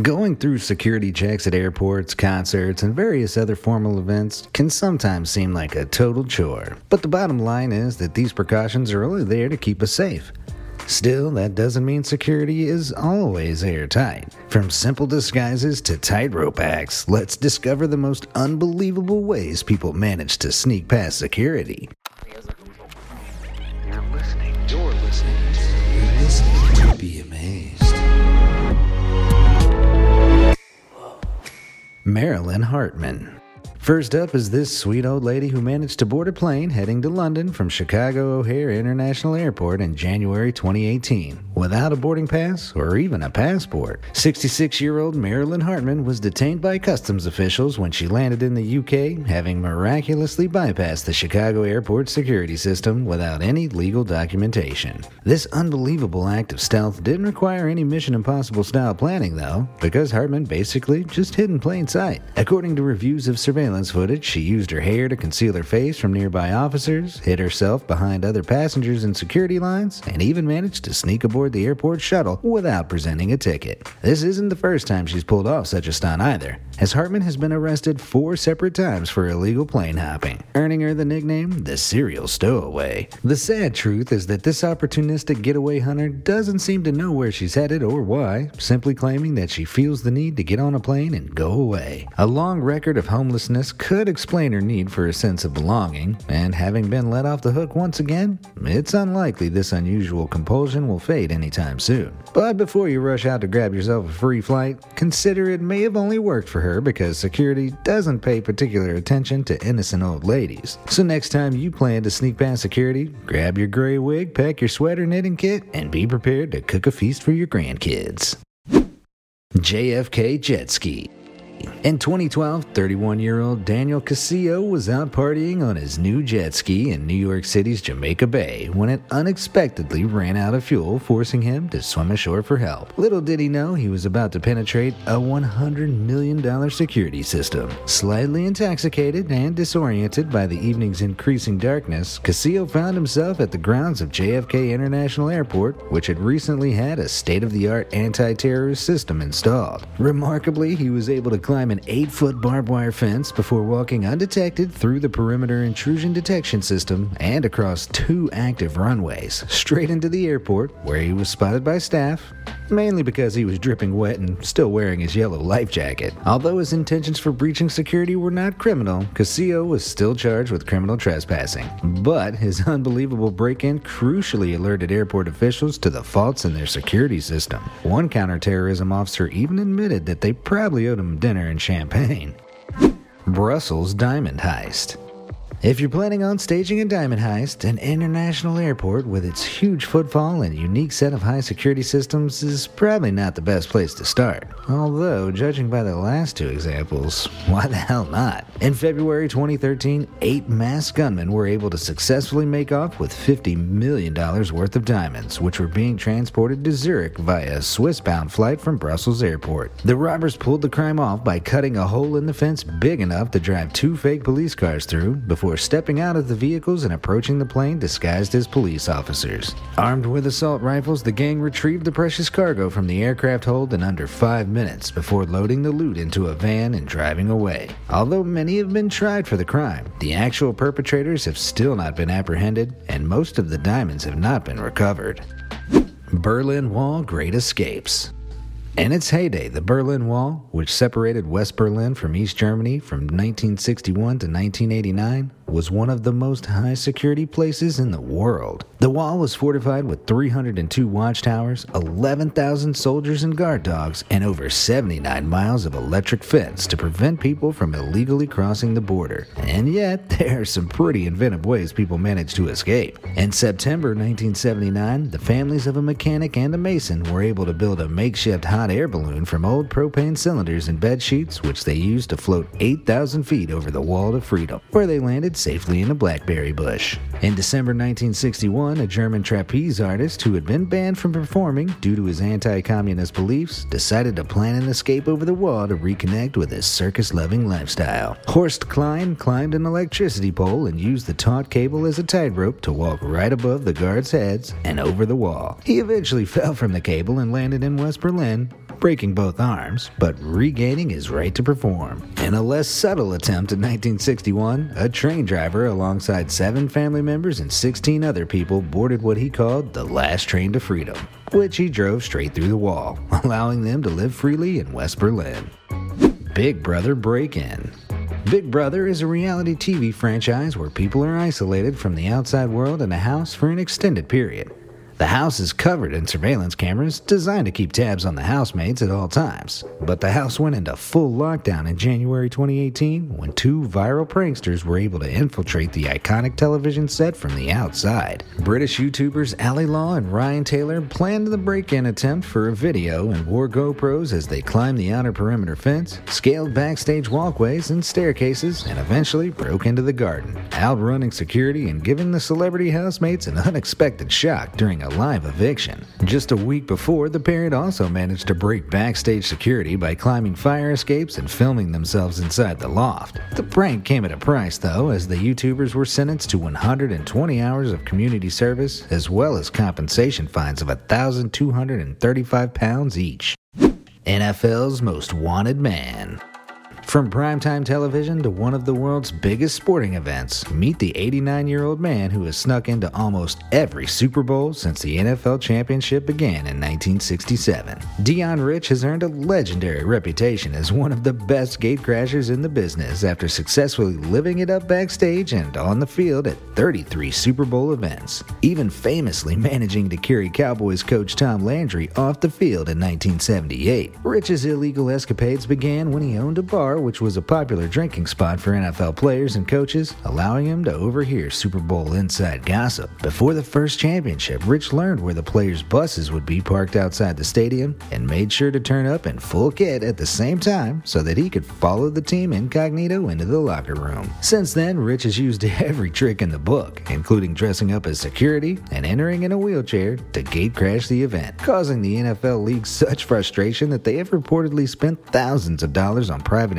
Going through security checks at airports, concerts, and various other formal events can sometimes seem like a total chore. But the bottom line is that these precautions are only there to keep us safe. Still, that doesn't mean security is always airtight. From simple disguises to tightrope acts, let's discover the most unbelievable ways people manage to sneak past security. You're listening to Be Amazed. Marilyn Hartman. First up is this sweet old lady who managed to board a plane heading to London from Chicago O'Hare International Airport in January 2018 without a boarding pass or even a passport. 66-year-old Marilyn Hartman was detained by customs officials when she landed in the UK, having miraculously bypassed the Chicago airport security system without any legal documentation. This unbelievable act of stealth didn't require any Mission Impossible-style planning, though, because Hartman basically just hid in plain sight. According to reviews of surveillance footage, she used her hair to conceal her face from nearby officers, hid herself behind other passengers in security lines, and even managed to sneak aboard the airport shuttle without presenting a ticket. This isn't the first time she's pulled off such a stunt either, as Hartman has been arrested 4 separate times for illegal plane hopping, earning her the nickname the serial stowaway. The sad truth is that this opportunistic getaway hunter doesn't seem to know where she's headed or why, simply claiming that she feels the need to get on a plane and go away. A long record of homelessness could explain her need for a sense of belonging, and having been let off the hook once again, it's unlikely this unusual compulsion will fade anytime soon. But before you rush out to grab yourself a free flight, consider it may have only worked for her because security doesn't pay particular attention to innocent old ladies. So next time you plan to sneak past security, grab your gray wig, pack your sweater knitting kit, and be prepared to cook a feast for your grandkids. JFK Jet Ski. In 2012, 31-year-old Daniel Casillo was out partying on his new jet ski in New York City's Jamaica Bay when it unexpectedly ran out of fuel, forcing him to swim ashore for help. Little did he know he was about to penetrate a $100 million security system. Slightly intoxicated and disoriented by the evening's increasing darkness, Casillo found himself at the grounds of JFK International Airport, which had recently had a state-of-the-art anti-terrorist system installed. Remarkably, he was able to climb an 8-foot barbed wire fence before walking undetected through the perimeter intrusion detection system and across 2 active runways, straight into the airport, where he was spotted by staff, mainly because he was dripping wet and still wearing his yellow life jacket. Although his intentions for breaching security were not criminal, Casillo was still charged with criminal trespassing. But his unbelievable break-in crucially alerted airport officials to the faults in their security system. One counterterrorism officer even admitted that they probably owed him dinner and champagne. Brussels Diamond Heist. If you're planning on staging a diamond heist, an international airport with its huge footfall and unique set of high security systems is probably not the best place to start. Although, judging by the last 2 examples, why the hell not? In February 2013, 8 masked gunmen were able to successfully make off with $50 million worth of diamonds, which were being transported to Zurich via a Swiss-bound flight from Brussels Airport. The robbers pulled the crime off by cutting a hole in the fence big enough to drive 2 fake police cars through before stepping out of the vehicles and approaching the plane disguised as police officers. Armed with assault rifles, the gang retrieved the precious cargo from the aircraft hold in under 5 minutes before loading the loot into a van and driving away. Although many have been tried for the crime, the actual perpetrators have still not been apprehended, and most of the diamonds have not been recovered. Berlin Wall Great Escapes. In its heyday, the Berlin Wall, which separated West Berlin from East Germany from 1961 to 1989, was one of the most high-security places in the world. The wall was fortified with 302 watchtowers, 11,000 soldiers and guard dogs, and over 79 miles of electric fence to prevent people from illegally crossing the border. And yet, there are some pretty inventive ways people managed to escape. In September 1979, the families of a mechanic and a mason were able to build a makeshift high hot air balloon from old propane cylinders and bed sheets, which they used to float 8,000 feet over the wall to freedom, where they landed safely in a blackberry bush. In December 1961, a German trapeze artist who had been banned from performing due to his anti-communist beliefs decided to plan an escape over the wall to reconnect with his circus-loving lifestyle. Horst Klein climbed an electricity pole and used the taut cable as a tightrope to walk right above the guards' heads and over the wall. He eventually fell from the cable and landed in West Berlin, breaking both arms, but regaining his right to perform. In a less subtle attempt in 1961, a train driver alongside 7 family members and 16 other people boarded what he called the last train to freedom, which he drove straight through the wall, allowing them to live freely in West Berlin. Big Brother Break-In. Big Brother is a reality TV franchise where people are isolated from the outside world in a house for an extended period. The house is covered in surveillance cameras designed to keep tabs on the housemates at all times, but the house went into full lockdown in January 2018 when 2 viral pranksters were able to infiltrate the iconic television set from the outside. British YouTubers Ally Law and Ryan Taylor planned the break-in attempt for a video and wore GoPros as they climbed the outer perimeter fence, scaled backstage walkways and staircases, and eventually broke into the garden, outrunning security and giving the celebrity housemates an unexpected shock during a live eviction. Just a week before, the pair also managed to break backstage security by climbing fire escapes and filming themselves inside the loft. The prank came at a price, though, as the YouTubers were sentenced to 120 hours of community service as well as compensation fines of £1,235 each. NFL's Most Wanted Man. From primetime television to one of the world's biggest sporting events, meet the 89-year-old man who has snuck into almost every Super Bowl since the NFL championship began in 1967. Dion Rich has earned a legendary reputation as one of the best gatecrashers in the business after successfully living it up backstage and on the field at 33 Super Bowl events, even famously managing to carry Cowboys coach Tom Landry off the field in 1978. Rich's illegal escapades began when he owned a bar, which was a popular drinking spot for NFL players and coaches, allowing him to overhear Super Bowl inside gossip. Before the first championship, Rich learned where the players' buses would be parked outside the stadium and made sure to turn up in full kit at the same time so that he could follow the team incognito into the locker room. Since then, Rich has used every trick in the book, including dressing up as security and entering in a wheelchair to gatecrash the event, causing the NFL league such frustration that they have reportedly spent thousands of dollars on private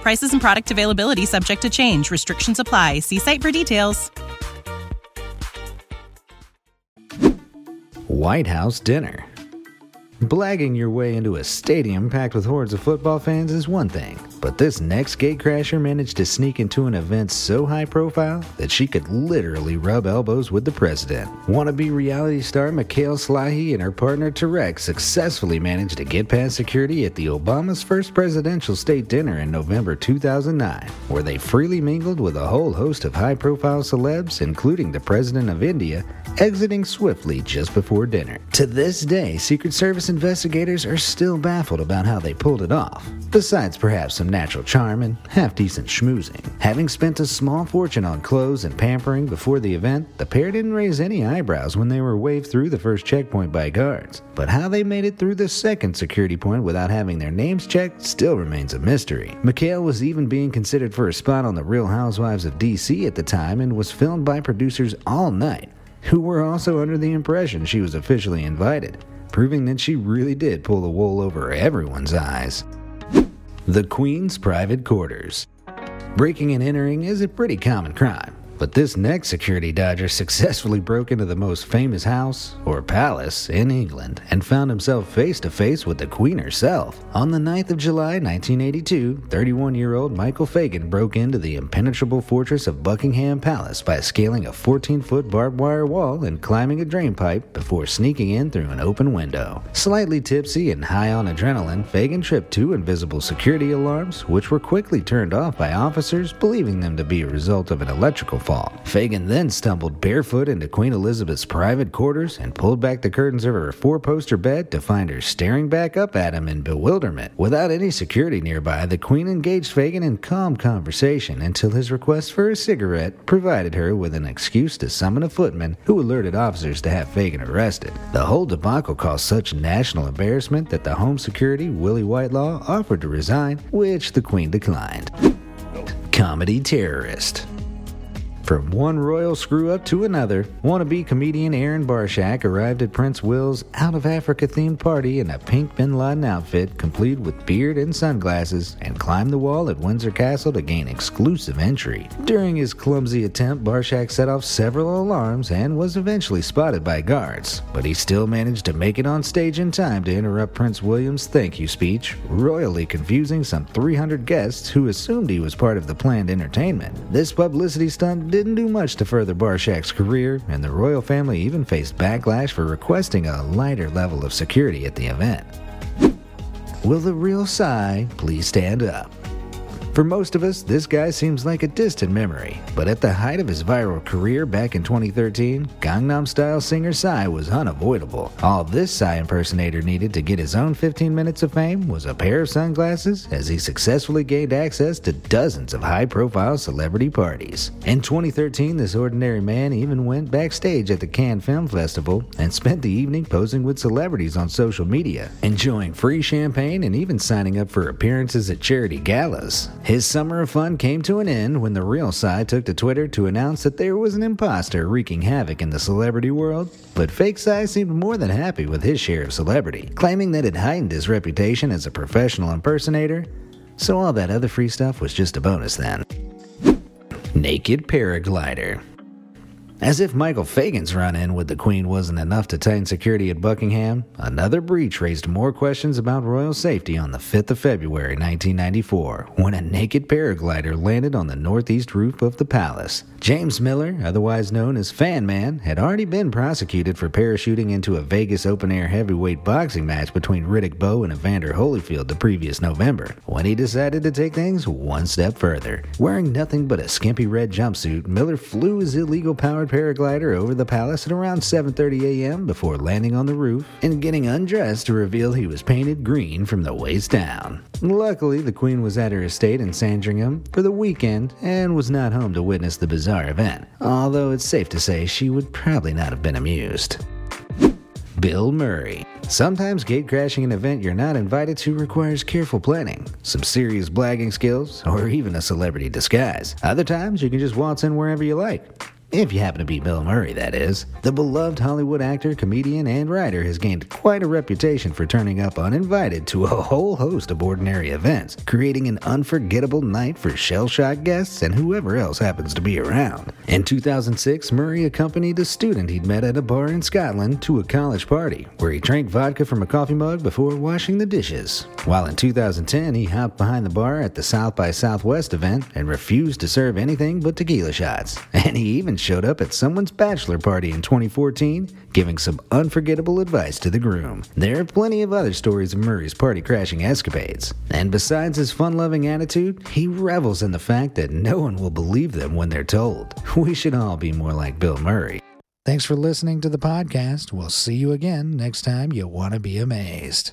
Prices and product availability subject to change. Restrictions apply. See site for details. White House Dinner. Blagging your way into a stadium packed with hordes of football fans is one thing, but this next gatecrasher managed to sneak into an event so high profile that she could literally rub elbows with the president. Wannabe reality star Michaele Salahi and her partner Tarek successfully managed to get past security at the Obama's first presidential state dinner in November 2009, where they freely mingled with a whole host of high-profile celebs, including the president of India, exiting swiftly just before dinner. To this day, Secret Service investigators are still baffled about how they pulled it off, besides perhaps some natural charm and half-decent schmoozing. Having spent a small fortune on clothes and pampering before the event, the pair didn't raise any eyebrows when they were waved through the first checkpoint by guards, but how they made it through the second security point without having their names checked still remains a mystery. Michaele was even being considered for a spot on The Real Housewives of DC at the time and was filmed by producers all night, who were also under the impression she was officially invited, proving that she really did pull the wool over everyone's eyes. The Queen's Private Quarters. Breaking and entering is a pretty common crime, But this next security dodger successfully broke into the most famous house, or palace, in England and found himself face to face with the Queen herself. On the 9th of July 1982, 31-year-old Michael Fagan broke into the impenetrable fortress of Buckingham Palace by scaling a 14-foot barbed wire wall and climbing a drainpipe before sneaking in through an open window. Slightly tipsy and high on adrenaline, Fagan tripped two invisible security alarms, which were quickly turned off by officers, believing them to be a result of an electrical fall. Fagan then stumbled barefoot into Queen Elizabeth's private quarters and pulled back the curtains of her four-poster bed to find her staring back up at him in bewilderment. Without any security nearby, the Queen engaged Fagan in calm conversation until his request for a cigarette provided her with an excuse to summon a footman who alerted officers to have Fagan arrested. The whole debacle caused such national embarrassment that the Home Security, Willie Whitelaw, offered to resign, which the Queen declined. Comedy terrorist. From one royal screw-up to another, wannabe comedian Aaron Barshak arrived at Prince Will's out-of-Africa-themed party in a pink Bin Laden outfit complete with beard and sunglasses and climbed the wall at Windsor Castle to gain exclusive entry. During his clumsy attempt, Barshak set off several alarms and was eventually spotted by guards, but he still managed to make it on stage in time to interrupt Prince William's thank you speech, royally confusing some 300 guests who assumed he was part of the planned entertainment. This publicity stunt didn't do much to further Barshak's career, and the royal family even faced backlash for requesting a lighter level of security at the event. Will the real Psy please stand up? For most of us, this guy seems like a distant memory, but at the height of his viral career back in 2013, Gangnam Style singer Psy was unavoidable. All this Psy impersonator needed to get his own 15 minutes of fame was a pair of sunglasses, as he successfully gained access to dozens of high-profile celebrity parties. In 2013, this ordinary man even went backstage at the Cannes Film Festival and spent the evening posing with celebrities on social media, enjoying free champagne and even signing up for appearances at charity galas. His summer of fun came to an end when the real Psy took to Twitter to announce that there was an imposter wreaking havoc in the celebrity world, but fake Psy seemed more than happy with his share of celebrity, claiming that it heightened his reputation as a professional impersonator, so all that other free stuff was just a bonus then. Naked paraglider. As if Michael Fagan's run-in with the Queen wasn't enough to tighten security at Buckingham, another breach raised more questions about royal safety on the 5th of February 1994, when a naked paraglider landed on the northeast roof of the palace. James Miller, otherwise known as Fan Man, had already been prosecuted for parachuting into a Vegas open-air heavyweight boxing match between Riddick Bowe and Evander Holyfield the previous November, when he decided to take things one step further. Wearing nothing but a skimpy red jumpsuit, Miller flew his illegal powered paraglider over the palace at around 7:30 a.m. before landing on the roof and getting undressed to reveal he was painted green from the waist down. Luckily, the Queen was at her estate in Sandringham for the weekend and was not home to witness the bizarre event, although it's safe to say she would probably not have been amused. Bill Murray. Sometimes gatecrashing an event you're not invited to requires careful planning, some serious blagging skills, or even a celebrity disguise. Other times, you can just waltz in wherever you like. If you happen to be Bill Murray, that is. The beloved Hollywood actor, comedian, and writer has gained quite a reputation for turning up uninvited to a whole host of ordinary events, creating an unforgettable night for shell-shocked guests and whoever else happens to be around. In 2006, Murray accompanied a student he'd met at a bar in Scotland to a college party, where he drank vodka from a coffee mug before washing the dishes. While in 2010, he hopped behind the bar at the South by Southwest event and refused to serve anything but tequila shots. And he even showed up at someone's bachelor party in 2014, giving some unforgettable advice to the groom. There are plenty of other stories of Murray's party-crashing escapades. And besides his fun-loving attitude, he revels in the fact that no one will believe them when they're told. We should all be more like Bill Murray. Thanks for listening to the podcast. We'll see you again next time you want to be amazed.